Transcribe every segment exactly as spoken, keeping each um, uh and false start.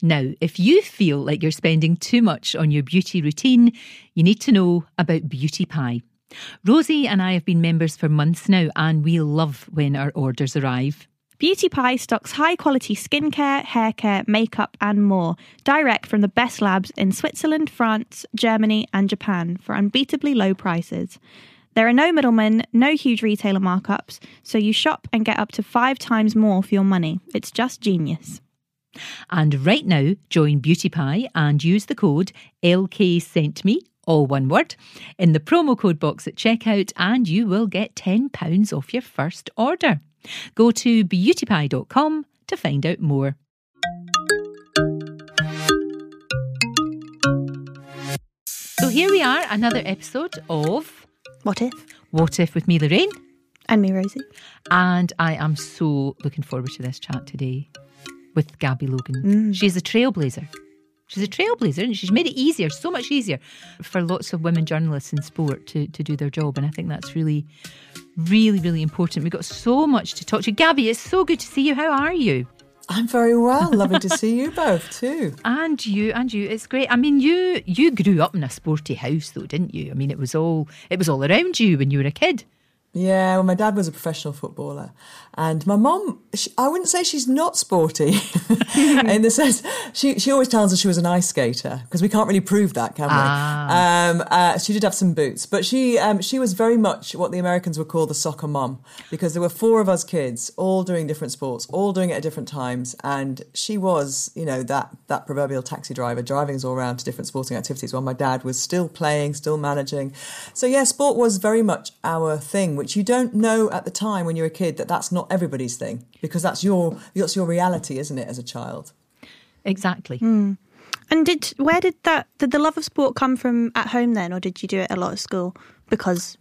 Now, if you feel like you're spending too much on your beauty routine, you need to know about Beauty Pie. Rosie and I have been members for months now, and we love when our orders arrive. Beauty Pie stocks high-quality skincare, haircare, makeup and more, direct from the best labs in Switzerland, France, Germany and Japan for unbeatably low prices. There are no middlemen, no huge retailer markups, so you shop and get up to five times more for your money. It's just genius. And right now, join Beauty Pie and use the code L K S E N T M E, all one word, in the promo code box at checkout, and you will get ten pounds off your first order. Go to beauty pie dot com to find out more. So here we are, another episode of What If? What If, with me, Lorraine. And me, Rosie. And I am so looking forward to this chat today with Gabby Logan. Mm. She's a trailblazer. She's a trailblazer, and she's made it easier, so much easier, for lots of women journalists in sport to, to do their job. And I think that's really, really, really important. We've got so much to talk to. Gabby, it's so good to see you. How are you? I'm very well. Lovely to see you both too. And you, and you. It's great. I mean, you you grew up in a sporty house though, didn't you? I mean, it was all it was all around you when you were a kid. Yeah, well, my dad was a professional footballer, and my mum, she, I wouldn't say she's not sporty in the sense, she, she always tells us she was an ice skater, because we can't really prove that, can we? Ah. Um, uh, she did have some boots, but she um, she was very much what the Americans would call the soccer mum, because there were four of us kids, all doing different sports, all doing it at different times, and she was, you know, that, that proverbial taxi driver, driving us all around to different sporting activities, while my dad was still playing, still managing. So yeah, sport was very much our thing, which you don't know at the time when you're a kid that that's not everybody's thing, because that's your that's your reality, isn't it, as a child? Exactly. Mm. And did where did that did the love of sport come from at home then, or did you do it a lot at school? Because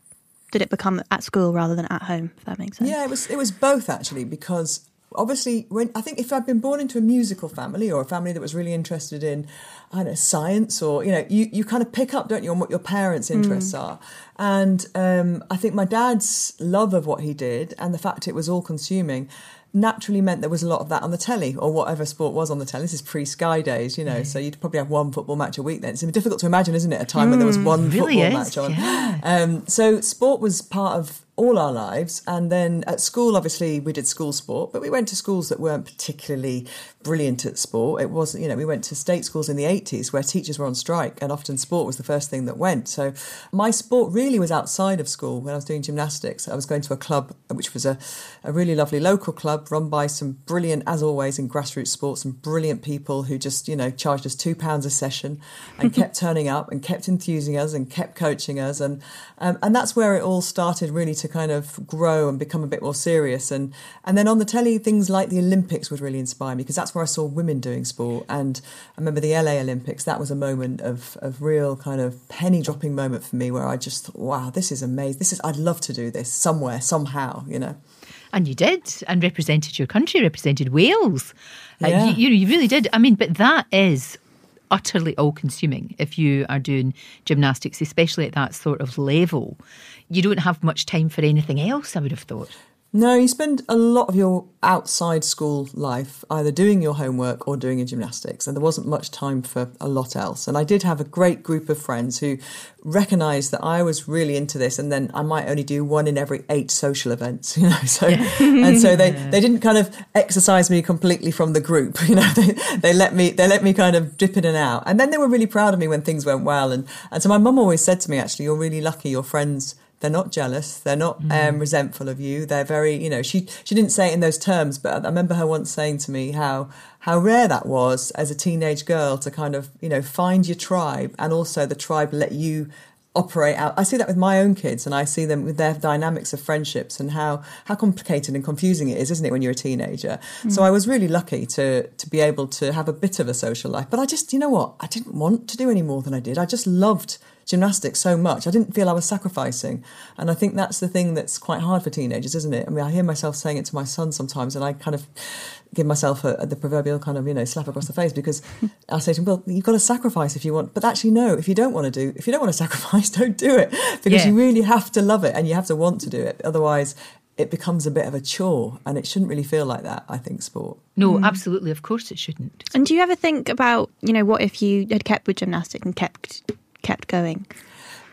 did it become at school rather than at home? If that makes sense. Yeah, it was it was both actually, because obviously when I think if I'd been born into a musical family or a family that was really interested in, I don't know, science, or you know, you, you kind of pick up, don't you, on what your parents' interests mm. are. And um, I think my dad's love of what he did and the fact it was all consuming naturally meant there was a lot of that on the telly, or whatever sport was on the telly. This is pre-Sky days, you know, yeah. So you'd probably have one football match a week then. It's difficult to imagine, isn't it, a time mm, when there was one really football is. match on. Yeah. Um, so sport was part of all our lives. And then at school, obviously, we did school sport, but we went to schools that weren't particularly brilliant at sport. It wasn't, you know, we went to state schools in the eighties where teachers were on strike, and often sport was the first thing that went. So my sport really was outside of school when I was doing gymnastics. I was going to a club, which was a, a really lovely local club run by some brilliant, as always, in grassroots sports, some brilliant people who just, you know, charged us two pounds a session and kept turning up and kept enthusing us and kept coaching us. And, um, and that's where it all started really to kind of grow and become a bit more serious. And, and then on the telly, things like the Olympics would really inspire me, because that's where I saw women doing sport. And I remember the L A Olympics, that was a moment of, of real kind of penny dropping moment for me, where I just thought, wow, this is amazing. This is, I'd love to do this somewhere, somehow, you know. And you did, and represented your country, represented Wales. Yeah. Uh, you, you really did. I mean, but that is utterly all-consuming if you are doing gymnastics, especially at that sort of level. You don't have much time for anything else, I would have thought. No, you spend a lot of your outside school life either doing your homework or doing your gymnastics, and there wasn't much time for a lot else. And I did have a great group of friends who recognised that I was really into this, and then I might only do one in every eight social events, you know. So yeah. And so they, they didn't kind of exercise me completely from the group, you know. They they let me they let me kind of dip in and out, and then they were really proud of me when things went well. And and so my mum always said to me, actually, you're really lucky. Your friends, they're not jealous. They're not mm. um, resentful of you. They're very, you know, she, she didn't say it in those terms, but I remember her once saying to me how how rare that was as a teenage girl to kind of, you know, find your tribe, and also the tribe let you operate out. I see that with my own kids, and I see them with their dynamics of friendships and how, how complicated and confusing it is, isn't it, when you're a teenager? Mm. So I was really lucky to to be able to have a bit of a social life. But I just, you know what, I didn't want to do any more than I did. I just loved gymnastics so much. I didn't feel I was sacrificing. And I think that's the thing that's quite hard for teenagers, isn't it? I mean, I hear myself saying it to my son sometimes, and I kind of give myself a, a, the proverbial kind of, you know, slap across the face, because I say to him, well, you've got to sacrifice if you want. But actually, no, if you don't want to do, if you don't want to sacrifice, don't do it, because yeah. you really have to love it and you have to want to do it. Otherwise, it becomes a bit of a chore, and it shouldn't really feel like that, I think, sport. No, mm. absolutely. Of course it shouldn't. And do you ever think about, you know, what if you had kept with gymnastics and kept kept going?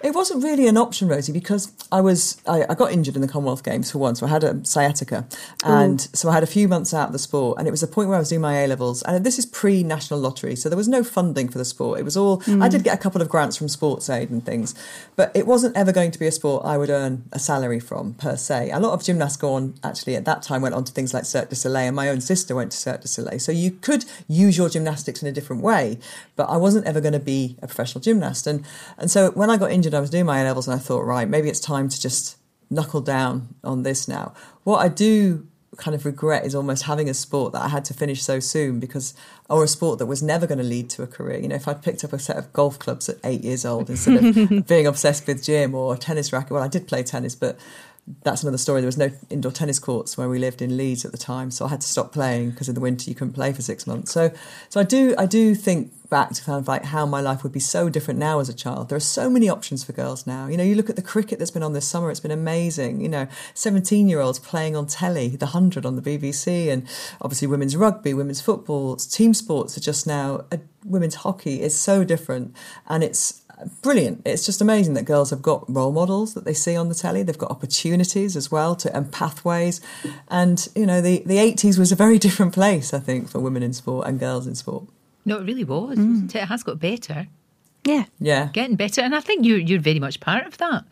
It wasn't really an option, Rosie, because I was I, I got injured in the Commonwealth Games for once. So I had a sciatica, and Ooh. so I had a few months out of the sport, and it was the point where I was doing my A-levels, and this is pre-National Lottery, so there was no funding for the sport. It was all, mm. I did get a couple of grants from Sports Aid and things, but it wasn't ever going to be a sport I would earn a salary from, per se. A lot of gymnasts go on, actually, at that time, went on to things like Cirque du Soleil, and my own sister went to Cirque du Soleil. So you could use your gymnastics in a different way, but I wasn't ever going to be a professional gymnast. And, and so when I got injured, I was doing my A-levels, and I thought, right, maybe it's time to just knuckle down on this now. What I do kind of regret is almost having a sport that I had to finish so soon, because, or a sport that was never going to lead to a career. You know, if I'd picked up a set of golf clubs at eight years old instead of being obsessed with gym or a tennis racket, well, I did play tennis, but that's another story. There was no indoor tennis courts where we lived in Leeds at the time, so I had to stop playing because in the winter you couldn't play for six months. So, so I do, I do think back to kind of like how my life would be so different now as a child. There are so many options for girls now. You know, you look at the cricket that's been on this summer; it's been amazing. You know, seventeen-year-olds playing on telly, the hundred on the B B C, and obviously women's rugby, women's football, team sports are just now. Uh, women's hockey is so different, and it's brilliant. It's just amazing that girls have got role models that they see on the telly. They've got opportunities as well to and pathways. And, you know, the, the eighties was a very different place, I think, for women in sport and girls in sport. No, it really was. Mm. Wasn't it? It has got better. Yeah. Yeah. Getting better. And I think you're, you're very much part of that.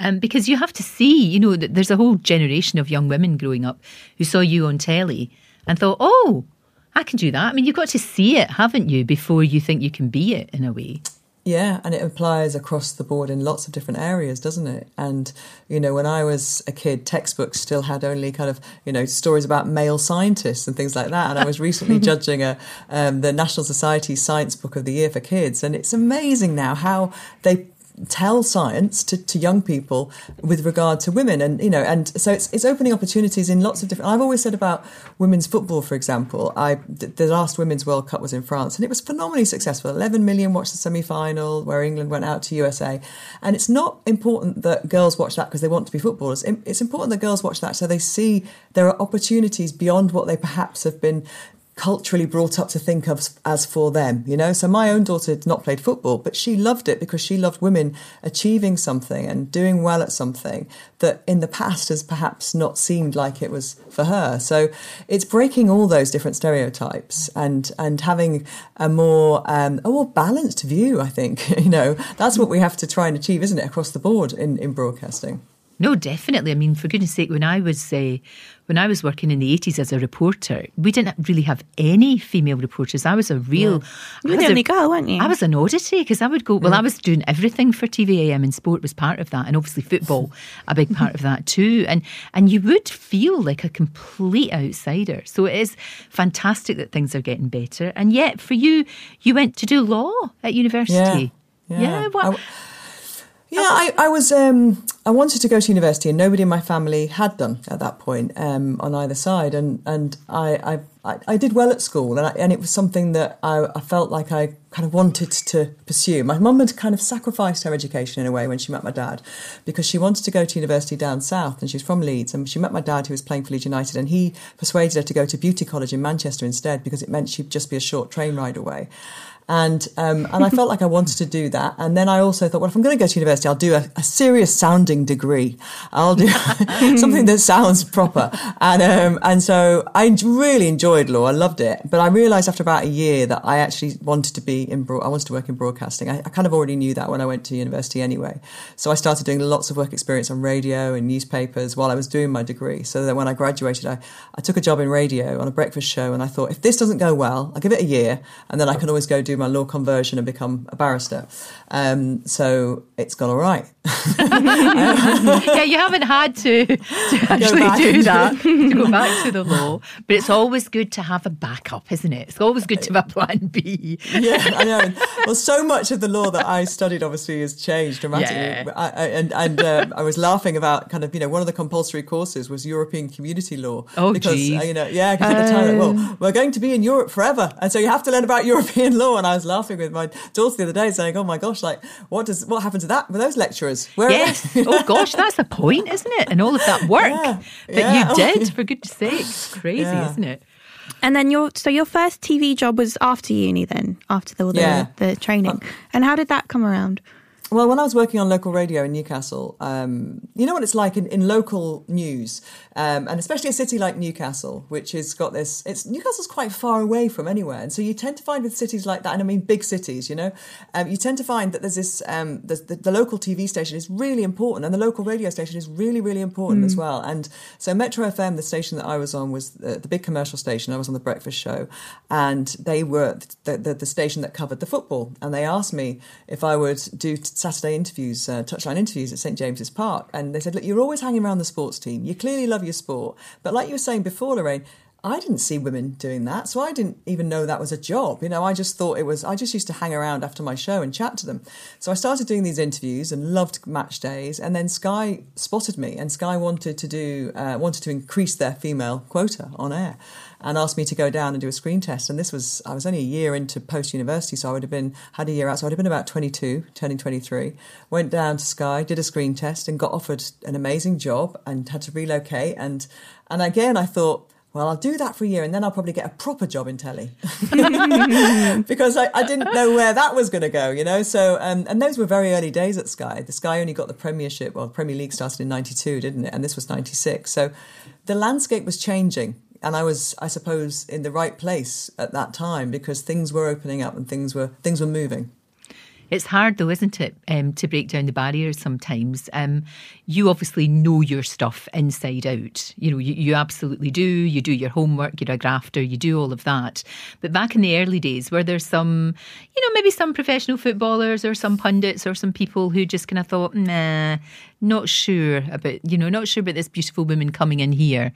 Um, because you have to see, you know, that there's a whole generation of young women growing up who saw you on telly and thought, oh, I can do that. I mean, you've got to see it, haven't you, before you think you can be it in a way. Yeah, and it applies across the board in lots of different areas, doesn't it? And, you know, when I was a kid, textbooks still had only kind of, you know, stories about male scientists and things like that. And I was recently judging a um, the National Society Science Book of the Year for kids. And it's amazing now how they tell science to, to young people with regard to women, and you know, and so it's it's opening opportunities in lots of different. I've always said about women's football, for example, I the last Women's World Cup was in France, and it was phenomenally successful. eleven million watched the semi-final where England went out to U S A, and it's not important that girls watch that because they want to be footballers. It's important that girls watch that so they see there are opportunities beyond what they perhaps have been culturally brought up to think of as for them, you know. So my own daughter had not played football, but she loved it because she loved women achieving something and doing well at something that in the past has perhaps not seemed like it was for her. So it's breaking all those different stereotypes and and having a more um, a more balanced view, I think. You know, that's what we have to try and achieve, isn't it, across the board in, in broadcasting. No, definitely. I mean, for goodness sake, when I was uh, when I was working in the eighties as a reporter, we didn't really have any female reporters. I was a real... Yeah. You were the only girl, weren't you? I was an oddity, because I would go... Well, yeah. I was doing everything for T V A M, and sport was part of that, and obviously football, a big part of that too. And and you would feel like a complete outsider. So it is fantastic that things are getting better. And yet, for you, you went to do law at university. Yeah, yeah. yeah what... I, Yeah, I, I was. Um, I wanted to go to university, and nobody in my family had done at that point um, on either side. And and I I, I did well at school, and I, and it was something that I, I felt like I kind of wanted to pursue. My mum had kind of sacrificed her education in a way when she met my dad, because she wanted to go to university down south, and she's from Leeds. And she met my dad, who was playing for Leeds United, and he persuaded her to go to beauty college in Manchester instead, because it meant she'd just be a short train ride away. And um, and I felt like I wanted to do that. And then I also thought, well, if I'm going to go to university, I'll do a, a serious sounding degree. I'll do something that sounds proper. And um, and so I really enjoyed law. I loved it. But I realised after about a year that I actually wanted to be in broad. I wanted to work in broadcasting. I, I kind of already knew that when I went to university anyway. So I started doing lots of work experience on radio and newspapers while I was doing my degree. So that when I graduated, I, I took a job in radio on a breakfast show. And I thought, if this doesn't go well, I'll give it a year, and then I can always go do my law conversion and become a barrister. Um, so it's gone all right. Yeah, you haven't had to, to actually do that, to go back to the law. But it's always good to have a backup, isn't it? It's always good to have a plan B. Yeah, I know. Well, so much of the law that I studied obviously has changed dramatically. Yeah. I, I, and and uh, I was laughing about kind of, you know, one of the compulsory courses was European community law. Oh, because, geez. Uh, you know, yeah, because um, at the time, well, we're going to be in Europe forever. And so you have to learn about European law. And I was laughing with my daughter the other day, saying, "Oh my gosh, like what does what happened to that with those lecturers? Where yes. Are oh gosh, that's the point, isn't it? And all of that work yeah. that yeah. you did, for goodness' sake, it's crazy, yeah. isn't it? And then your so your first T V job was after uni, then after the all the, yeah. the training. Um, and how did that come around? Well, when I was working on local radio in Newcastle, um, you know what it's like in, in local news, um, and especially a city like Newcastle, which has got this, it's Newcastle's quite far away from anywhere. And so you tend to find with cities like that, and I mean big cities, you know, um, you tend to find that there's this, um, the, the, the local T V station is really important and the local radio station is really, really important mm. as well. And so Metro F M, the station that I was on, was the, the big commercial station. I was on the breakfast show, and they were the, the, the station that covered the football. And they asked me if I would do t- Saturday interviews, uh, touchline interviews at St James's Park. And they said, look, you're always hanging around the sports team. You clearly love your sport. But like you were saying before, Lorraine, I didn't see women doing that. So I didn't even know that was a job. You know, I just thought it was, I just used to hang around after my show and chat to them. So I started doing these interviews and loved match days. And then Sky spotted me, and Sky wanted to do, uh, wanted to increase their female quota on air, and asked me to go down and do a screen test. And this was, I was only a year into post-university, so I would have been, had a year out, so I'd have been about twenty-two, turning twenty-three. Went down to Sky, did a screen test, and got offered an amazing job, and had to relocate. And and again, I thought, well, I'll do that for a year, and then I'll probably get a proper job in telly. Because I, I didn't know where that was going to go, you know. So, um, and those were very early days at Sky. The Sky only got the Premiership, well, Premier League started in ninety-two, didn't it? And this was ninety-six. So the landscape was changing. And I was, I suppose, in the right place at that time, because things were opening up and things were things were moving. It's hard, though, isn't it, um, to break down the barriers sometimes. Um, you obviously know your stuff inside out. You know, you, you absolutely do. You do your homework, you're a grafter, you do all of that. But back in the early days, were there some, you know, maybe some professional footballers or some pundits or some people who just kind of thought, nah, not sure about, you know, not sure about this beautiful woman coming in here.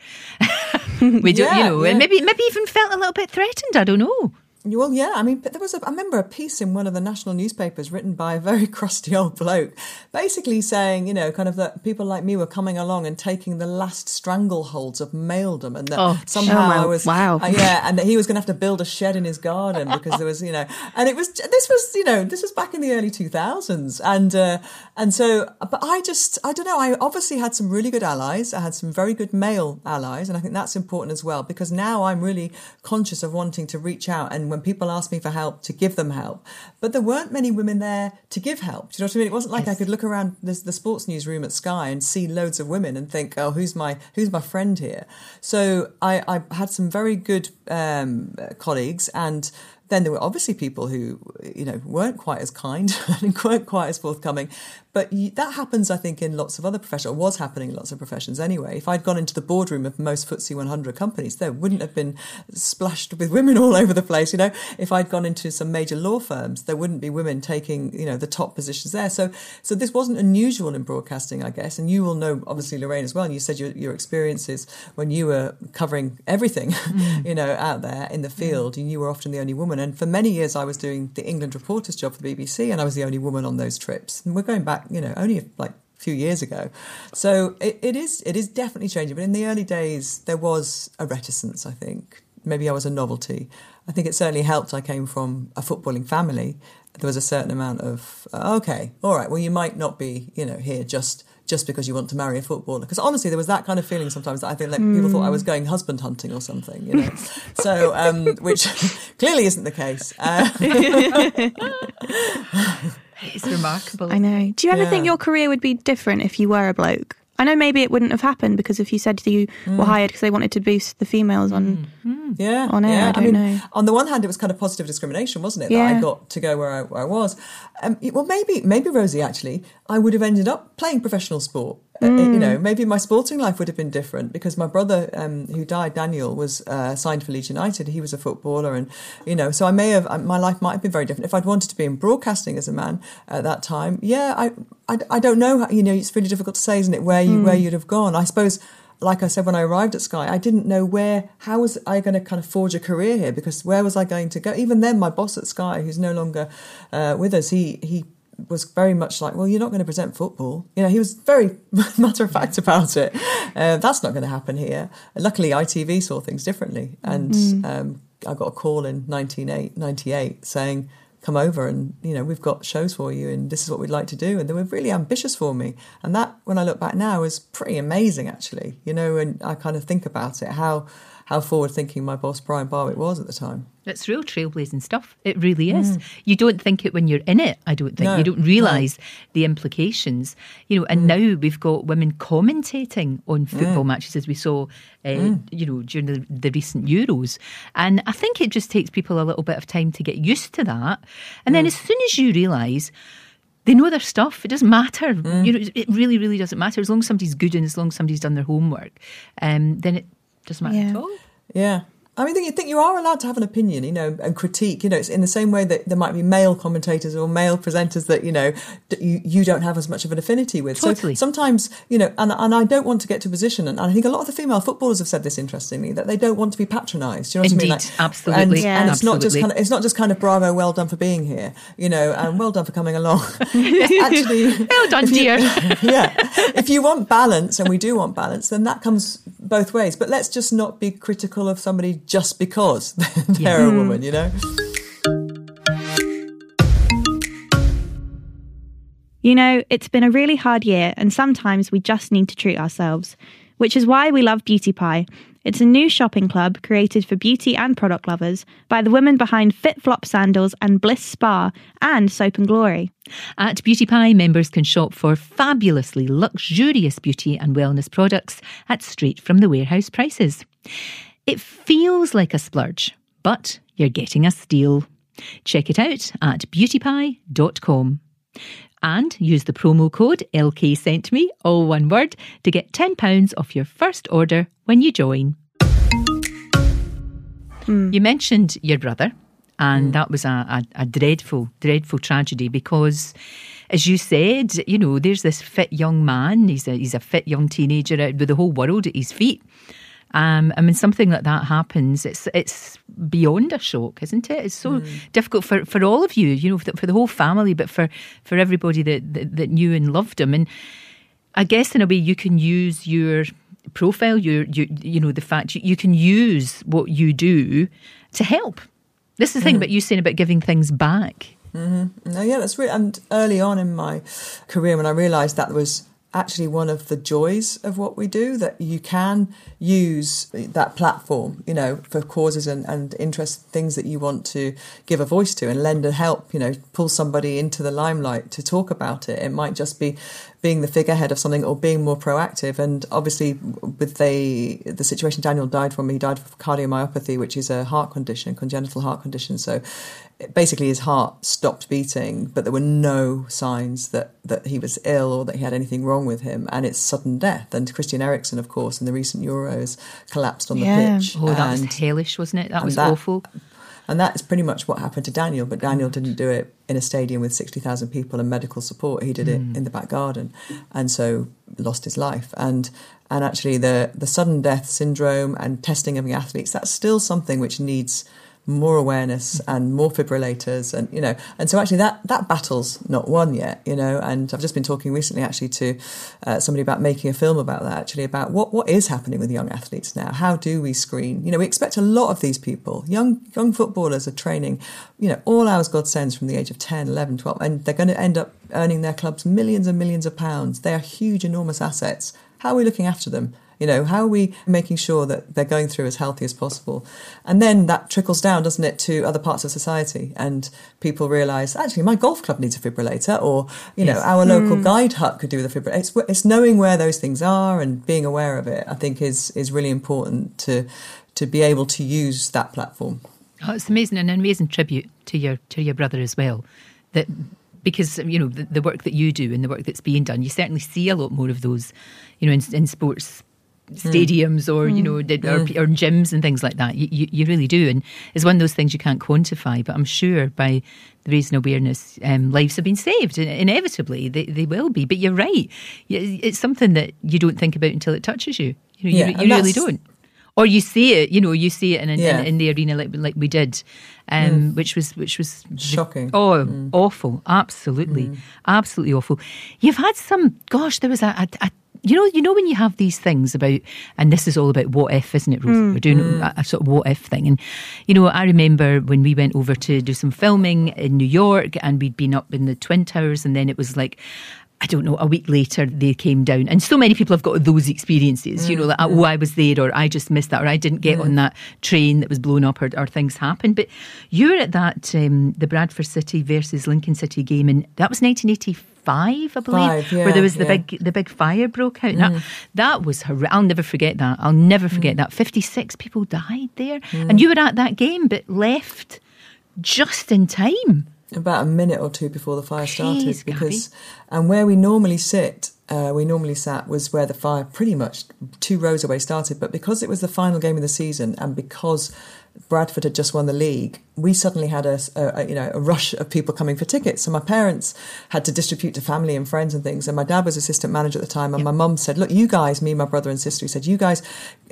we don't, yeah, you know, yeah. and maybe, maybe even felt a little bit threatened. I don't know. Well, yeah, I mean, but there was a, I remember a piece in one of the national newspapers written by a very crusty old bloke, basically saying, you know, kind of that people like me were coming along and taking the last strangleholds of maledom, and that oh, somehow oh, I was, wow, uh, yeah, and that he was going to have to build a shed in his garden because there was, you know, and it was, this was, you know, this was back in the early two thousands, and uh, and so, but I just, I don't know, I obviously had some really good allies, I had some very good male allies, and I think that's important as well, because now I'm really conscious of wanting to reach out and when people asked me for help, to give them help. But there weren't many women there to give help. Do you know what I mean? It wasn't like yes. I could look around the, the sports newsroom at Sky and see loads of women and think, oh, who's my who's my friend here? So I, I had some very good um, colleagues, and then there were obviously people who, you know, weren't quite as kind and weren't quite as forthcoming. But you, that happens, I think, in lots of other professions, or was happening in lots of professions anyway. If I'd gone into the boardroom of most F T S E one hundred companies, there wouldn't have been splashed with women all over the place, you know. If I'd gone into some major law firms, there wouldn't be women taking, you know, the top positions there. So so this wasn't unusual in broadcasting, I guess. And you will know, obviously, Lorraine, as well. And you said your, your experiences when you were covering everything, mm. you know, out there in the field, mm. and you were often the only woman. And for many years, I was doing the England reporter's job for the B B C, and I was the only woman on those trips. And we're going back, you know, only like a few years ago. So it, it is it is definitely changing. But in the early days, there was a reticence, I think. Maybe I was a novelty. I think it certainly helped. I came from a footballing family. There was a certain amount of, uh, OK, all right, well, you might not be, you know, here just... just because you want to marry a footballer. Because honestly, there was that kind of feeling sometimes that I think like mm. people thought I was going husband hunting or something, you know. So, um, which clearly isn't the case. Uh, it's remarkable. I know. Do you ever yeah. think your career would be different if you were a bloke? I know maybe it wouldn't have happened, because if you said you mm. were hired because they wanted to boost the females on mm. yeah. on air, yeah. I don't I mean, know. On the one hand, it was kind of positive discrimination, wasn't it? Yeah. That I got to go where I, where I was. Um, well, maybe, maybe Rosie, actually, I would have ended up playing professional sport. Mm. You know, maybe my sporting life would have been different, because my brother um, who died, Daniel, was uh, signed for Leeds United. He was a footballer, and, you know, so I may have, my life might have been very different. If I'd wanted to be in broadcasting as a man at that time, yeah, I, I, I don't know, you know, it's really difficult to say, isn't it, where, you, mm. where you'd have gone. I suppose, like I said, when I arrived at Sky, I didn't know where, how was I going to kind of forge a career here, because where was I going to go? Even then, my boss at Sky, who's no longer uh, with us, he he... was very much like, well, you're not going to present football. You know, he was very matter of fact about it. Uh, that's not going to happen here. Luckily, I T V saw things differently and mm. um, I got a call in nineteen ninety-eight saying, come over and, you know, we've got shows for you and this is what we'd like to do. And they were really ambitious for me. And that, when I look back now, is pretty amazing, actually. You know, and I kind of think about it, how how forward-thinking my boss, Brian Barwick, was at the time. It's real trailblazing stuff. It really is. Mm. You don't think it when you're in it, I don't think. No, you don't realise no. the implications. You know, and mm. now we've got women commentating on football mm. matches, as we saw, uh, mm. you know, during the, the recent Euros. And I think it just takes people a little bit of time to get used to that. And mm. then as soon as you realise they know their stuff, it doesn't matter. Mm. You know, it really, really doesn't matter. As long as somebody's good and as long as somebody's done their homework, um, then it doesn't matter yeah. at all. Yeah. I mean, you think you are allowed to have an opinion, you know, and critique. You know, it's in the same way that there might be male commentators or male presenters that, you know, you, you don't have as much of an affinity with. Totally. So sometimes, you know, and, and I don't want to get to a position, and I think a lot of the female footballers have said this, interestingly, that they don't want to be patronised. You know what Indeed, I mean? Like, absolutely. And, yeah. and it's absolutely. not just kind of, it's not just kind of bravo, well done for being here, you know, and well done for coming along. Actually, well done, dear. You, yeah. If you want balance, and we do want balance, then that comes both ways. But let's just not be critical of somebody just because they're yeah. a woman, you know? You know, it's been a really hard year and sometimes we just need to treat ourselves, which is why we love Beauty Pie. It's a new shopping club created for beauty and product lovers by the women behind Fit Flop Sandals and Bliss Spa and Soap and Glory. At Beauty Pie, members can shop for fabulously luxurious beauty and wellness products at straight from the warehouse prices. It feels like a splurge, but you're getting a steal. Check it out at beauty pie dot com and use the promo code L K sent me, all one word, to get ten pounds off your first order when you join. Mm. You mentioned your brother, and mm. that was a, a, a dreadful, dreadful tragedy because, as you said, you know, there's this fit young man, he's a, he's a fit young teenager with the whole world at his feet. Um, I mean, something like that happens, it's it's beyond a shock, isn't it? It's so mm. difficult for, for all of you, you know, for the, for the whole family, but for, for everybody that, that, that knew and loved him. And I guess in a way you can use your profile, your, your you know, the fact you, you can use what you do to help. This is the mm. thing about you saying about giving things back. Mm-hmm. No, yeah, that's really, and early on in my career when I realised that was actually one of the joys of what we do, that you can use that platform, you know, for causes and, and interest, things that you want to give a voice to and lend a help, you know, pull somebody into the limelight to talk about it. It might just be being the figurehead of something or being more proactive. And obviously with the the situation Daniel died from, he died of cardiomyopathy, which is a heart condition, congenital heart condition. So basically his heart stopped beating, but there were no signs that, that he was ill or that he had anything wrong with him. And it's sudden death. And Christian Eriksen, of course, in the recent Euros collapsed on the yeah. pitch. Oh, that and, was hellish, wasn't it? That was that, awful. And that is pretty much what happened to Daniel, but Daniel didn't do it in a stadium with sixty thousand people and medical support. He did it mm. in the back garden and so lost his life. And and actually the, the sudden death syndrome and testing of the athletes, that's still something which needs more awareness and more fibrillators, and you know, and so actually that that battle's not won yet, you know. And I've just been talking recently actually to uh, somebody about making a film about that, actually, about what what is happening with young athletes now. How do we screen? You know, we expect a lot of these people. Young young footballers are training, you know, all hours God sends from the age of ten, eleven, twelve, and they're going to end up earning their clubs millions and millions of pounds. They are huge, enormous assets. How are we looking after them? You know, how are we making sure that they're going through as healthy as possible? And then that trickles down, doesn't it, to other parts of society. And people realise, actually, my golf club needs a fibrillator, or, you know, yes. our mm. local guide hut could do with a fibrillator. It's, it's knowing where those things are and being aware of it, I think, is is really important to to be able to use that platform. Oh, it's amazing, and an amazing tribute to your to your brother as well. That. Because, you know, the, the work that you do and the work that's being done, you certainly see a lot more of those, you know, in, in sports stadiums mm. or, you know, mm. or, or gyms and things like that. You, you, you really do. And it's one of those things you can't quantify. But I'm sure by raising awareness, um, lives have been saved. Inevitably, they, they will be. But you're right. It's something that you don't think about until it touches you. You know, yeah, you, you really don't. Or you see it, you know, you see it in, in, yeah. in, in the arena like like we did, um, mm. which was which was shocking. Oh, mm. awful! Absolutely, mm. absolutely awful. You've had some. Gosh, there was a, a, a you know, you know when you have these things about, and this is all about what if, isn't it, Rosie? Mm. We're doing mm. a, a sort of what if thing. And, you know, I remember when we went over to do some filming in New York, and we'd been up in the Twin Towers, and then it was like, I don't know, a week later they came down. And so many people have got those experiences, mm. you know, like, oh, I was there, or I just missed that, or I didn't get mm. on that train that was blown up, or, or things happened. But you were at that, um, the Bradford City versus Lincoln City game, and that was nineteen eighty-five. Five, I believe, Five, yeah, where there was the yeah. big the big fire broke out. Mm. That, that was horrific. I'll never forget that. I'll never forget mm. that. fifty-six people died there. Mm. And you were at that game, but left just in time. About a minute or two before the fire Jeez, started. because Gabby. And where we normally sit, uh, we normally sat, was where the fire pretty much two rows away started. But because it was the final game of the season, and because Bradford had just won the league, we suddenly had a, a you know a rush of people coming for tickets. So my parents had to distribute to family and friends and things, and my dad was assistant manager at the time, and yep. my mum said, look, you guys, me, my brother and sister, he said, you guys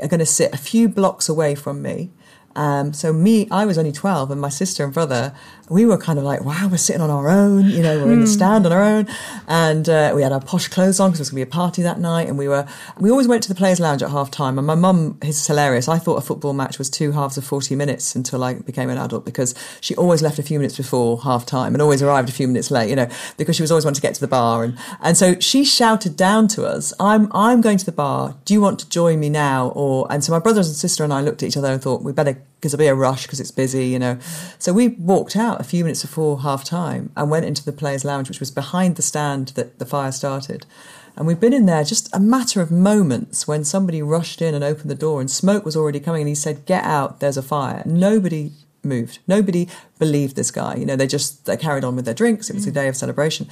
are going to sit a few blocks away from me. Um, so me, I was only twelve, and my sister and brother, we were kind of like, wow, we're sitting on our own, you know, we're in the stand on our own. And uh, we had our posh clothes on because it was going to be a party that night. And we were, we always went to the players' lounge at half time. And my mum is hilarious. I thought a football match was two halves of forty minutes until I became an adult, because she always left a few minutes before half time and always arrived a few minutes late, you know, because she was always wanting to get to the bar. And, and so she shouted down to us, I'm, I'm going to the bar. Do you want to join me now? Or, and so my brothers and sister and I looked at each other and thought, we better, because there'll be a rush because it's busy, you know. So we walked out a few minutes before half time and went into the players' lounge, which was behind the stand that the fire started. And we've been in there just a matter of moments when somebody rushed in and opened the door, and smoke was already coming, and he said, get out, there's a fire. Nobody moved. Nobody believed this guy. You know, they just they carried on with their drinks. It was a day of celebration.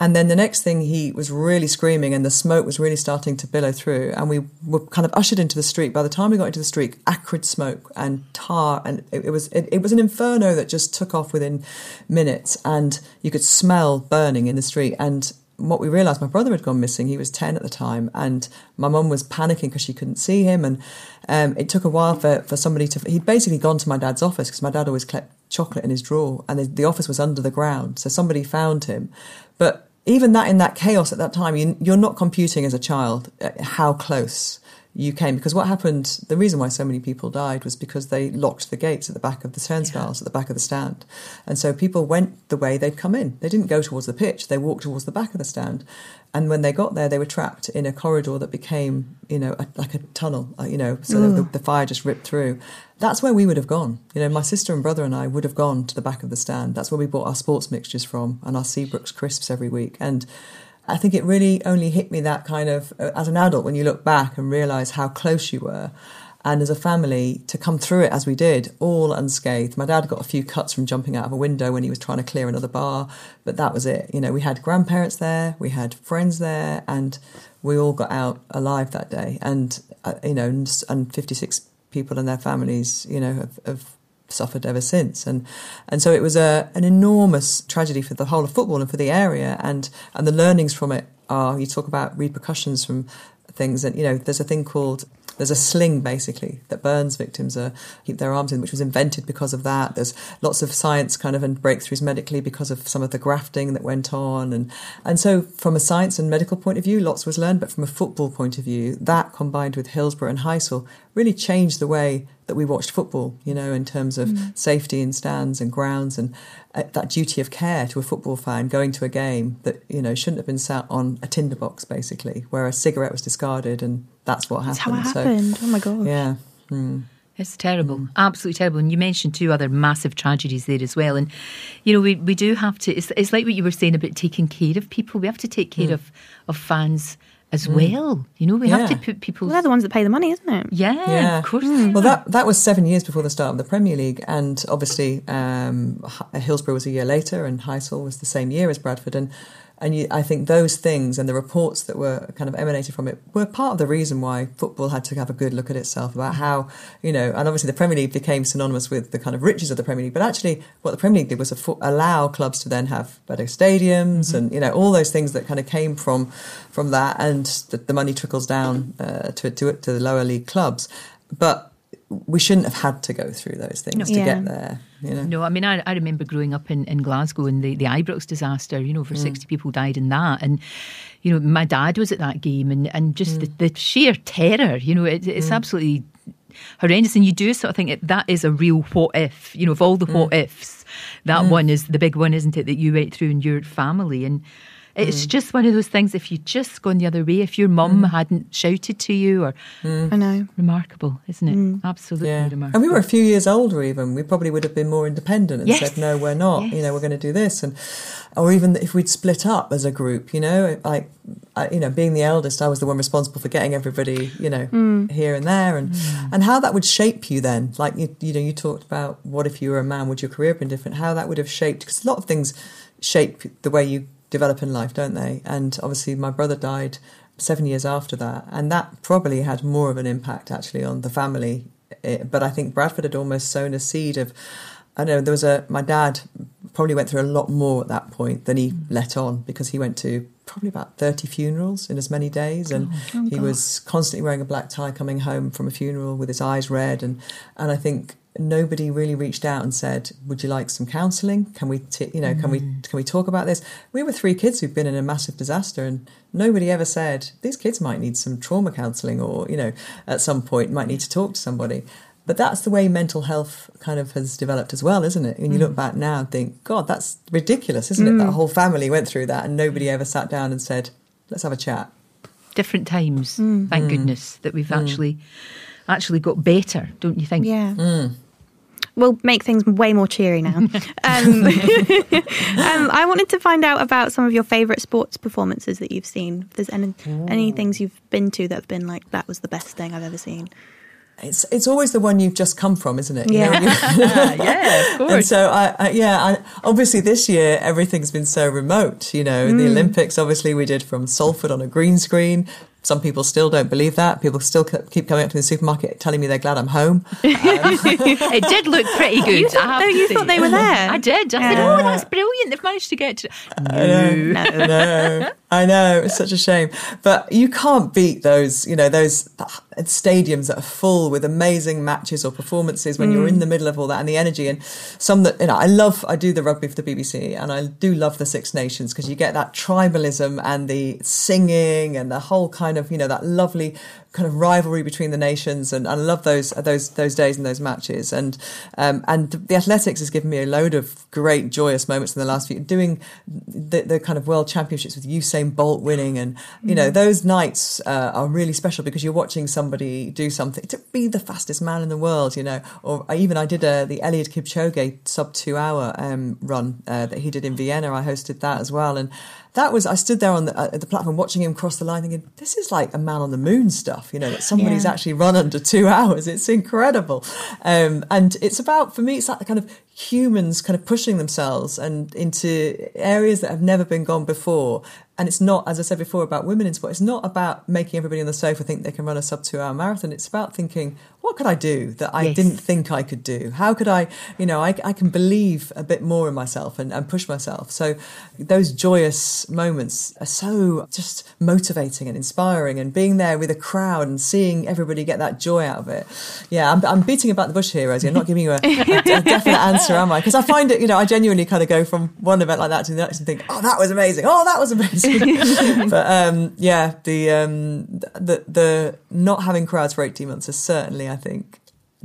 And then the next thing, he was really screaming and the smoke was really starting to billow through, and we were kind of ushered into the street. By the time we got into the street, acrid smoke and tar, and it, it was it, it was an inferno that just took off within minutes, and you could smell burning in the street. And what we realised, my brother had gone missing. He was ten at the time, and my mum was panicking because she couldn't see him. And um, it took a while for, for somebody to... He'd basically gone to my dad's office because my dad always kept chocolate in his drawer, and the, the office was under the ground. So somebody found him. But even that, in that chaos at that time, you, you're not computing as a child how close you came. Because what happened, the reason why so many people died was because they locked the gates at the back of the turnstiles, yeah. at the back of the stand. And so people went the way they'd come in. They didn't go towards the pitch. They walked towards the back of the stand. And when they got there, they were trapped in a corridor that became, you know, a, like a tunnel, you know, so mm. the, the fire just ripped through. That's where we would have gone. You know, my sister and brother and I would have gone to the back of the stand. That's where we bought our sports mixtures from and our Seabrook's crisps every week. And I think it really only hit me that kind of, as an adult, when you look back and realise how close you were. And as a family, to come through it as we did, all unscathed. My dad got a few cuts from jumping out of a window when he was trying to clear another bar, but that was it. You know, we had grandparents there, we had friends there, and we all got out alive that day. And, uh, you know, and, and fifty-six people and their families, you know, have, have suffered ever since. And and so it was a an enormous tragedy for the whole of football and for the area. And, and the learnings from it are, you talk about repercussions from things, and, you know, there's a thing called... There's a sling, basically, that burns victims uh, keep their arms in, which was invented because of that. There's lots of science kind of and breakthroughs medically because of some of the grafting that went on. And, and so from a science and medical point of view, lots was learned. But from a football point of view, that combined with Hillsborough and Heysel really changed the way that we watched football, you know, in terms of mm. safety in stands and grounds, and uh, that duty of care to a football fan going to a game that, you know, shouldn't have been sat on a tinderbox, basically, where a cigarette was discarded, and that's what happened. That's how it so, happened. Oh, my God. Yeah. Mm. It's terrible. Mm. Absolutely terrible. And you mentioned two other massive tragedies there as well. And, you know, we, we do have to... It's, it's like what you were saying about taking care of people. We have to take care mm. of, of fans as mm. well. You know, we yeah. have to put people... Well, they're the ones that pay the money, isn't it? Yeah, yeah. of course. Mm. Well, that, that was seven years before the start of the Premier League, and obviously um, Hillsborough was a year later, and Heysel was the same year as Bradford. And and you, I think those things and the reports that were kind of emanated from it were part of the reason why football had to have a good look at itself about how, you know, and obviously the Premier League became synonymous with the kind of riches of the Premier League, but actually what the Premier League did was affo- allow clubs to then have better stadiums mm-hmm. and, you know, all those things that kind of came from from that, and the, the money trickles down uh, to, to, to the lower league clubs. But we shouldn't have had to go through those things no. to yeah. get there. You know? No, I mean, I, I remember growing up in, in Glasgow and the, the Ibrox disaster, you know, over mm. sixty people died in that. And, you know, my dad was at that game and, and just mm. the, the sheer terror, you know, it, it's mm. absolutely horrendous. And you do sort of think it, that is a real what if, you know, of all the mm. what ifs, that mm. one is the big one, isn't it, that you went through in your family. And it's mm. just one of those things, if you'd just gone the other way, if your mum mm. hadn't shouted to you or... Mm. I know. Remarkable, isn't it? Mm. Absolutely yeah. remarkable. And we were a few years older even. We probably would have been more independent and yes. said, no, we're not. Yes. You know, we're going to do this. and Or even if we'd split up as a group, you know, like, I, you know, being the eldest, I was the one responsible for getting everybody, you know, mm. here and there. And mm. and how that would shape you then. Like, you, you know, you talked about what if you were a man, would your career have been different? How that would have shaped... Because a lot of things shape the way you... develop in life, don't they? And obviously my brother died seven years after that, and that probably had more of an impact actually on the family. But I think Bradford had almost sown a seed of, I don't know, there was a, my dad probably went through a lot more at that point than he let on, because he went to probably about thirty funerals in as many days, and oh, oh he was constantly wearing a black tie coming home from a funeral with his eyes red. And and I think nobody really reached out and said, would you like some counselling? Can we, t- you know, mm. can we can we talk about this? We were three kids who've been in a massive disaster, and nobody ever said, these kids might need some trauma counselling, or, you know, at some point might need to talk to somebody. But that's the way mental health kind of has developed as well, isn't it? When you mm. look back now and think, God, that's ridiculous, isn't mm. it? That whole family went through that and nobody ever sat down and said, let's have a chat. Different times, mm. thank mm. goodness, that we've mm. actually actually got better, don't you think? Yeah. Mm. We'll make things way more cheery now. um, um, I wanted to find out about some of your favourite sports performances that you've seen. If there's any, any things you've been to that have been like, that was the best thing I've ever seen. It's it's always the one you've just come from, isn't it? Yeah, you know, yeah, of course. And so, I, I yeah, I, obviously this year everything's been so remote. You know, mm. the Olympics, obviously we did from Salford on a green screen. Some people still don't believe that. People still keep coming up to the supermarket telling me they're glad I'm home. Um, it did look pretty good. You thought, I no, you thought they were there. I did. I uh, said, oh, that's brilliant. They've managed to get to... No. I know. no. I know. It's such a shame. But you can't beat those, you know, those stadiums that are full with amazing matches or performances when mm. you're in the middle of all that, and the energy. And some that, you know, I love, I do the rugby for the B B C, and I do love the Six Nations, because you get that tribalism and the singing and the whole kind of, you know, that lovely kind of rivalry between the nations, and I love those those those days and those matches. And um, and the athletics has given me a load of great joyous moments in the last few, doing the, the kind of world championships with Usain Bolt winning, and you know, those nights uh, are really special, because you're watching somebody do something to be the fastest man in the world, you know. Or even I did a, the Eliud Kipchoge sub two hour um, run uh, that he did in Vienna. I hosted that as well, and that was, I stood there on the, uh, the platform watching him cross the line thinking, this is like a man on the moon stuff, you know, that somebody's yeah. actually run under two hours. It's incredible. Um, and it's about, for me, it's that kind of humans kind of pushing themselves and into areas that have never been gone before. And it's not, as I said before, about women in sport. It's not about making everybody on the sofa think they can run a sub two hour marathon. It's about thinking, what could I do that I yes. didn't think I could do? How could I, you know, I, I can believe a bit more in myself and, and push myself. So those joyous moments are so just motivating and inspiring, and being there with a crowd and seeing everybody get that joy out of it. Yeah, I'm, I'm beating about the bush here, Rosie. I'm not giving you a, a, a definite answer, am I? Because I find it, you know, I genuinely kind of go from one event like that to the next and think, oh, that was amazing. Oh, that was amazing. But um, yeah, the um, the the not having crowds for eighteen months has certainly, I think,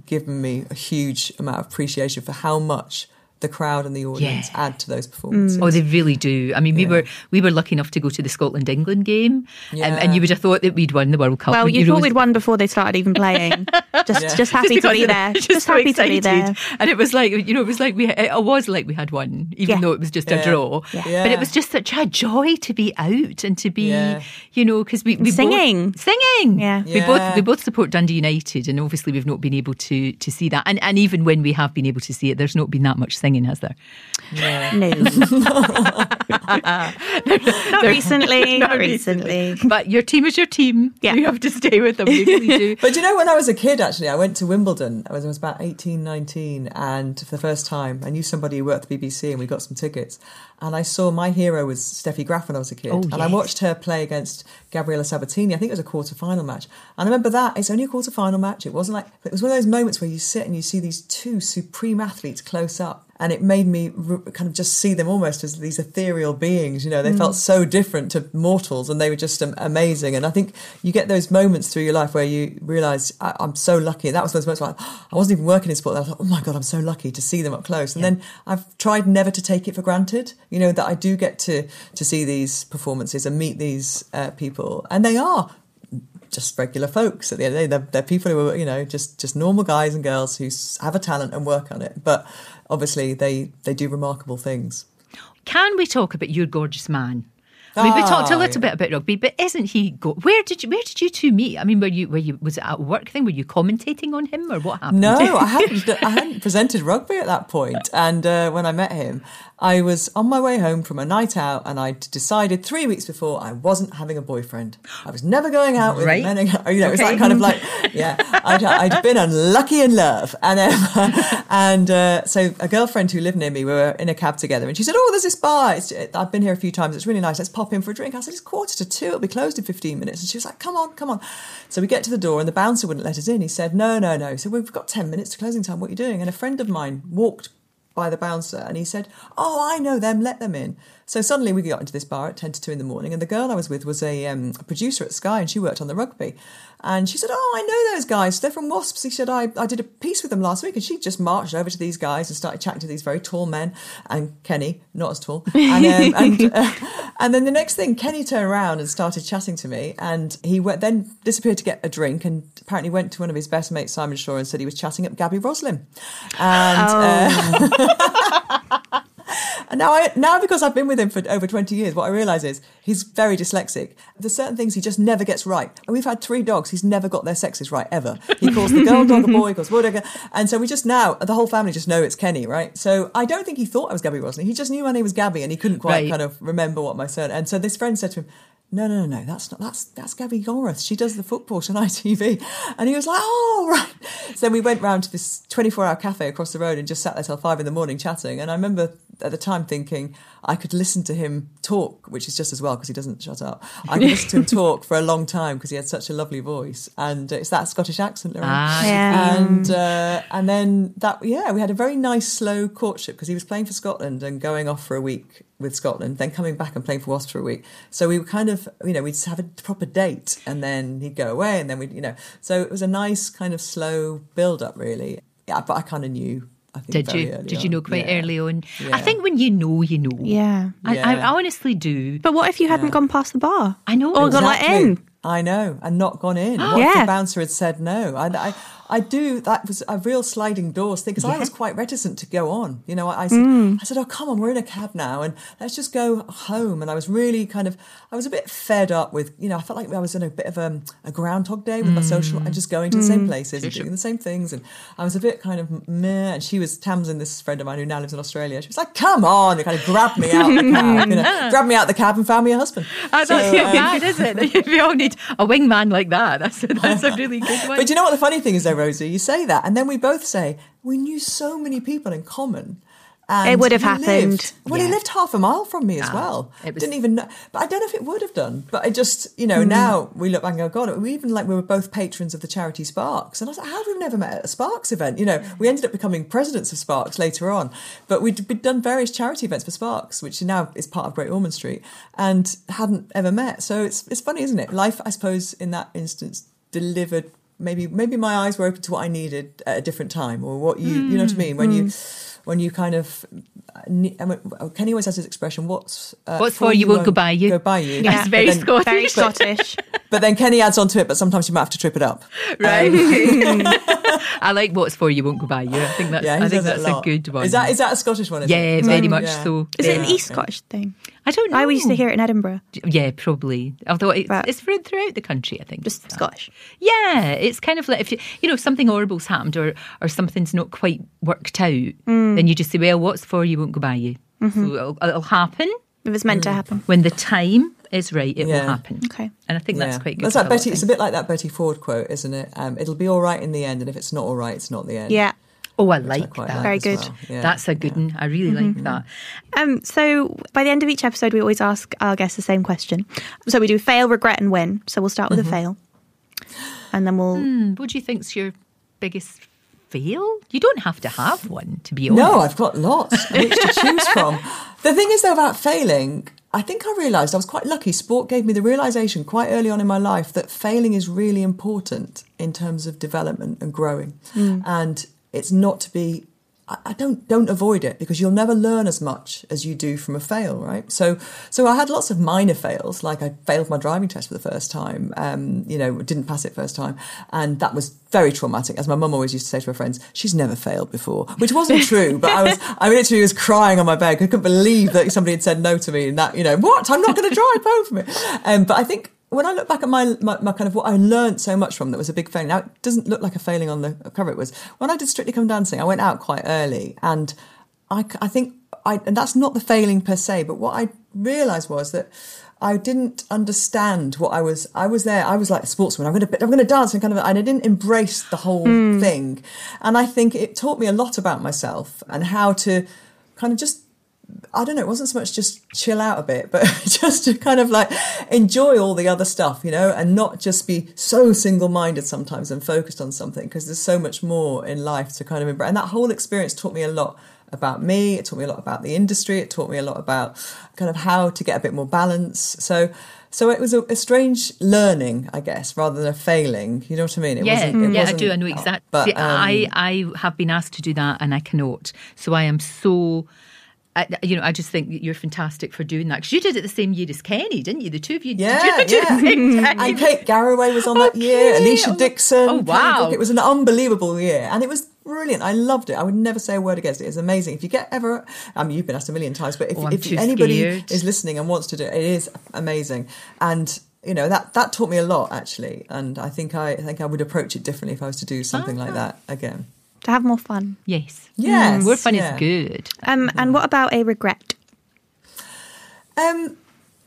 given me a huge amount of appreciation for how much the crowd and the audience yeah. add to those performances. Oh, they really do. I mean, we yeah. were we were lucky enough to go to the Scotland-England game, yeah. um, and you would have thought that we'd won the World Cup. Well, you thought Rose? We'd won before they started even playing. Just, yeah. just happy just to be there. Just, just so happy excited. To be there. And it was like, you know, it was like we it was like we had won, even yeah. though it was just yeah. a draw. Yeah. Yeah. But it was just such a joy to be out and to be, yeah. you know, because we, we singing, both, singing. Yeah. yeah, we both we both support Dundee United, and obviously we've not been able to to see that. And and even when we have been able to see it, there's not been that much singing. Has there? Yeah. No. Not recently. Not recently. But your team is your team. Yeah. You have to stay with them. You really do. But do you know, when I was a kid, actually, I went to Wimbledon. I was, I was about eighteen, nineteen, and for the first time, I knew somebody who worked at the B B C and we got some tickets. And I saw, my hero was Steffi Graf when I was a kid. Oh, yes. And I watched her play against Gabriella Sabatini. I think it was a quarter-final match. And I remember that. It's only a quarter-final match. It wasn't like... It was one of those moments where you sit and you see these two supreme athletes close up. And it made me re- kind of just see them almost as these ethereal beings. You know, they mm. felt so different to mortals, and they were just um, amazing. And I think you get those moments through your life where you realise, I- I'm so lucky. And that was those moments where I-, I wasn't even working in sport. I thought, oh, my God, I'm so lucky to see them up close. And yeah. then I've tried never to take it for granted. You know, that I do get to to see these performances and meet these uh, people. And they are just regular folks at the end of the day. They're, they're people who are, you know, just, just normal guys and girls who have a talent and work on it. But obviously they, they do remarkable things. Can we talk about your gorgeous man? I mean, we talked a little yeah. bit about rugby, but isn't he? Go- where did you? Where did you two meet? I mean, were you? Were you? Was it at a work thing? Were you commentating on him, or what happened? No, I hadn't. I hadn't presented rugby at that point. And uh, when I met him, I was on my way home from a night out, and I decided three weeks before I wasn't having a boyfriend. I was never going out with right. men. You know, okay. It was that kind of like, yeah, I'd, I'd been unlucky in love, and um, and uh, so a girlfriend who lived near me, we were in a cab together, and she said, "Oh, there's this bar. It's, I've been here a few times. It's really nice. Let's pop in for a drink." I said, "It's quarter to two, it'll be closed in fifteen minutes. And she was like, "Come on, come on." So we get to the door and the bouncer wouldn't let us in. He said, no, no, no. So we've got ten minutes to closing time. What are you doing? And a friend of mine walked by the bouncer and he said, "Oh, I know them, let them in." So suddenly we got into this bar at ten to two in the morning, and the girl I was with was a, um, a producer at Sky, and she worked on the rugby. And she said, "Oh, I know those guys, they're from Wasps." He said, I, I did a piece with them last week. And she just marched over to these guys and started chatting to these very tall men, and Kenny, not as tall. And, um, and, uh, and then the next thing, Kenny turned around and started chatting to me, and he went, then disappeared to get a drink, and apparently went to one of his best mates, Simon Shaw, and said he was chatting up Gabby Roslin. And... Oh. Uh, And now, I, now because I've been with him for over twenty years, what I realise is he's very dyslexic. There's certain things he just never gets right. And we've had three dogs. He's never got their sexes right, ever. He calls the girl dog a boy, he calls wood a girl. And so we just now, the whole family just know it's Kenny, right? So I don't think he thought I was Gabby Roslin. He just knew my name was Gabby, and he couldn't quite right. kind of remember what my surname. And so this friend said to him, "No, no, no, no, that's not, that's, that's Gabby Gorris. She does the football on I T V. And he was like, "Oh, right." So we went round to this twenty-four hour cafe across the road and just sat there till five in the morning chatting. And I remember at the time thinking I could listen to him talk, which is just as well because he doesn't shut up. I could listen to him talk for a long time because he had such a lovely voice. And it's that Scottish accent, Lorraine. Ah, yeah. And, uh, and then that, yeah, we had a very nice, slow courtship because he was playing for Scotland and going off for a week with Scotland, then coming back and playing for Wasps for a week. So we were kind of, you know, we'd have a proper date and then he'd go away and then we'd, you know. So it was a nice kind of slow build-up, really. Yeah, but I kind of knew, I think, did you? Did on. you know quite yeah. early on? Yeah. I think when you know, you know. Yeah. I, yeah. I, I honestly do. But what if you hadn't yeah. gone past the bar? I know. Or exactly. got let in. I know, and not gone in. What yeah. if the bouncer had said no? I, I, I do, that was a real sliding doors thing, because yeah. I was quite reticent to go on. You know, I, I, said, mm. I said, "Oh, come on, we're in a cab now, and let's just go home." And I was really kind of, I was a bit fed up with, you know, I felt like I was in a bit of a, a groundhog day with mm. my social, and just going to mm. the same places sure, and doing sure. the same things. And I was a bit kind of meh. And she was, Tamsin, this friend of mine who now lives in Australia, she was like, "Come on," and kind of grabbed me out the cab, you know, grabbed me out the cab and found me a husband. That's so, not too um, bad, is it? We all need a wingman like that. That's, that's a really good one. But you know what the funny thing is though, Rosie? You say that and then we both say, we knew so many people in common. And it would have happened. Lived, well, yeah. he lived half a mile from me as ah, well. It was... Didn't even know. But I don't know if it would have done. But I just, you know, mm. now we look back and go, God, we even like we were both patrons of the charity Sparks. And I was like, how have we never met at a Sparks event? You know, we ended up becoming presidents of Sparks later on. But we'd, we'd done various charity events for Sparks, which now is part of Great Ormond Street, and hadn't ever met. So it's it's funny, isn't it? Life, I suppose, in that instance, delivered. Maybe maybe my eyes were open to what I needed at a different time, or what you, mm. you know what I mean? When mm. you... When you kind of, I mean, Kenny always has his expression, what's uh, what's for you, you won't, won't go by you. Go by you. Yeah. That's very then, Scottish. Very Scottish. But, but then Kenny adds on to it, but sometimes you might have to trip it up. Right. Um, I like what's for you won't go by you. I think that's, yeah, I think that's a, a good one. Is that is that a Scottish one? Is yeah, it? very mm, much yeah. so. Is yeah. it an East Scottish thing? I don't know. I used to hear it in Edinburgh. Yeah, probably. Although it's, it's throughout the country, I think. Just so. Scottish. Yeah, it's kind of like if you, you know, something horrible's happened or or something's not quite worked out. Mm. Then you just say, well, what's for you won't go by you. Mm-hmm. So it'll, it'll happen. It was meant mm. to happen. When the time is right, it yeah. will happen. Okay. And I think that's yeah. quite good. That's like Betty, it's a bit like that Betty Ford quote, isn't it? Um, it'll be all right in the end, and if it's not all right, it's not the end. Yeah. Oh, I Which like I that. Very like good. Well. Yeah. That's a good yeah. one. I really mm-hmm. like that. Um, so by the end of each episode, we always ask our guests the same question. So we do fail, regret and win. So we'll start with mm-hmm. a fail. And then we'll... Mm, what do you think's your biggest fail? You don't have to have one, to be honest. No, I've got lots which to choose from. The thing is, though, about failing... I think I realised I was quite lucky. Sport gave me the realisation quite early on in my life that failing is really important in terms of development and growing. Mm. And it's not to be, I don't don't avoid it, because you'll never learn as much as you do from a fail, right? So so I had lots of minor fails, like I failed my driving test for the first time, um, you know, didn't pass it first time. And that was very traumatic. As my mum always used to say to her friends, she's never failed before, which wasn't true. But I was, I literally was crying on my bed. I couldn't believe that somebody had said no to me, and that, you know, what? I'm not going to drive home from it. Um, but I think when I look back at my, my, my kind of what I learned so much from, that was a big failing. Now, it doesn't look like a failing on the cover. It was when I did Strictly Come Dancing, I went out quite early, and I, I think I, and that's not the failing per se, but what I realised was that I didn't understand what I was, I was there. I was like a sportsman. I'm going to, I'm going to dance and kind of, and I didn't embrace the whole mm. thing. And I think it taught me a lot about myself and how to kind of just, I don't know, it wasn't so much just chill out a bit, but just to kind of like enjoy all the other stuff, you know, and not just be so single-minded sometimes and focused on something, because there's so much more in life to kind of embrace. And that whole experience taught me a lot about me. It taught me a lot about the industry. It taught me a lot about kind of how to get a bit more balance. So so it was a, a strange learning, I guess, rather than a failing. You know what I mean? It yeah, wasn't, it yeah wasn't, I do. I know exactly. But, See, um, I, I have been asked to do that and I cannot. So I am so... I, you know, I just think you're fantastic for doing that, because you did it the same year as Kenny, didn't you? The two of you. Yeah, did you yeah. Do the same time? And Kate Garraway was on okay. that year. Alicia oh, Dixon. Oh wow! It was an unbelievable year, and it was brilliant. I loved it. I would never say a word against it. It's amazing. If you get ever, I mean, you've been asked a million times, but if, oh, if anybody scared. is listening and wants to do it, it is amazing. And you know that that taught me a lot actually, and I think I, I think I would approach it differently if I was to do something uh-huh. like that again. To have more fun. Yes. Yes. Mm, more fun yeah. is good. Um, and yeah. what about a regret? Um,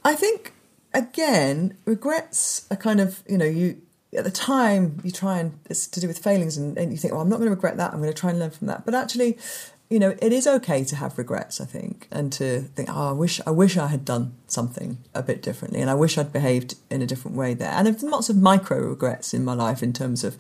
I think, again, regrets are kind of, you know, you at the time you try and, it's to do with failings and, and you think, well, I'm not going to regret that. I'm going to try and learn from that. But actually, you know, it is okay to have regrets, I think, and to think, oh, I wish I wish I had done something a bit differently, and I wish I'd behaved in a different way there. And there's lots of micro regrets in my life in terms of,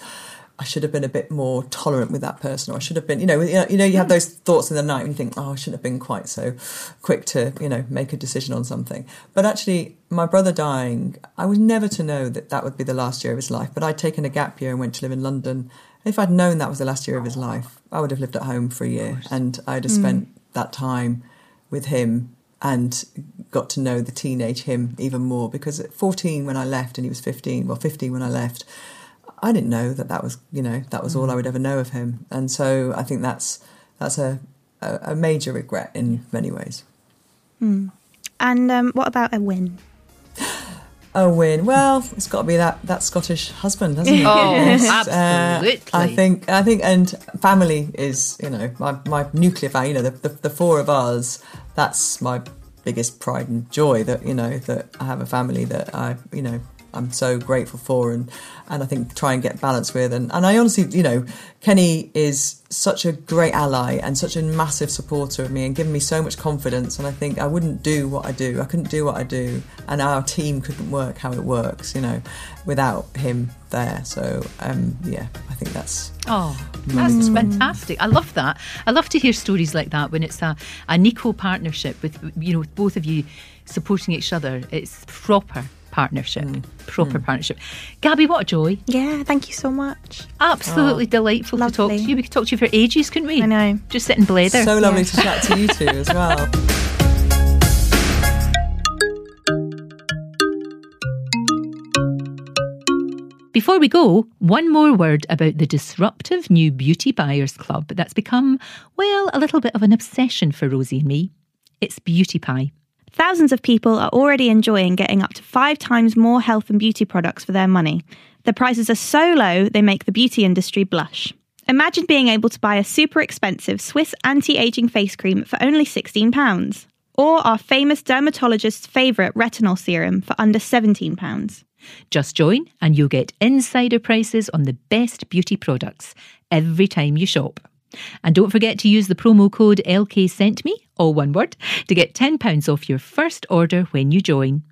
I should have been a bit more tolerant with that person, or I should have been, you know, you know, you have those thoughts in the night and you think, oh, I shouldn't have been quite so quick to, you know, make a decision on something. But actually, my brother dying, I was never to know that that would be the last year of his life. But I'd taken a gap year and went to live in London. If I'd known that was the last year of his life, I would have lived at home for a year, and I'd have spent mm. that time with him and got to know the teenage him even more. Because at fourteen when I left, and he was fifteen, well, fifteen when I left, I didn't know that that was, you know, that was all I would ever know of him. And so I think that's that's a, a, a major regret in many ways. Mm. And um, what about a win? A win. Well, it's got to be that, that Scottish husband, hasn't it? Oh, yes. Absolutely. Uh, I think, I think, and family is, you know, my, my nuclear family, you know, the, the, the four of us, that's my biggest pride and joy that, you know, that I have a family that I, you know, I'm so grateful for, and, and I think try and get balance with. And, and I honestly, you know, Kenny is such a great ally and such a massive supporter of me and given me so much confidence. And I think I wouldn't do what I do. I couldn't do what I do. And our team couldn't work how it works, you know, without him there. So, um, yeah, I think that's... Oh, that's fantastic. I love that. I love to hear stories like that when it's a, an equal partnership with, you know, with both of you supporting each other. It's proper. Partnership, mm. proper mm. partnership. Gabby, what a joy. Yeah, thank you so much. Absolutely oh, delightful lovely. to talk to you. We could talk to you for ages, couldn't we? I know. Just sit and blather. So lovely yeah. to chat to you two as well. Before we go, one more word about the disruptive new Beauty Buyers Club that's become, well, a little bit of an obsession for Rosie and me. It's Beauty Pie. Thousands of people are already enjoying getting up to five times more health and beauty products for their money. The prices are so low, they make the beauty industry blush. Imagine being able to buy a super expensive Swiss anti-aging face cream for only sixteen pounds. or our famous dermatologist's favourite retinol serum for under seventeen pounds. Just join and you'll get insider prices on the best beauty products every time you shop. And don't forget to use the promo code L K sent me, all one word, to get ten pounds off your first order when you join.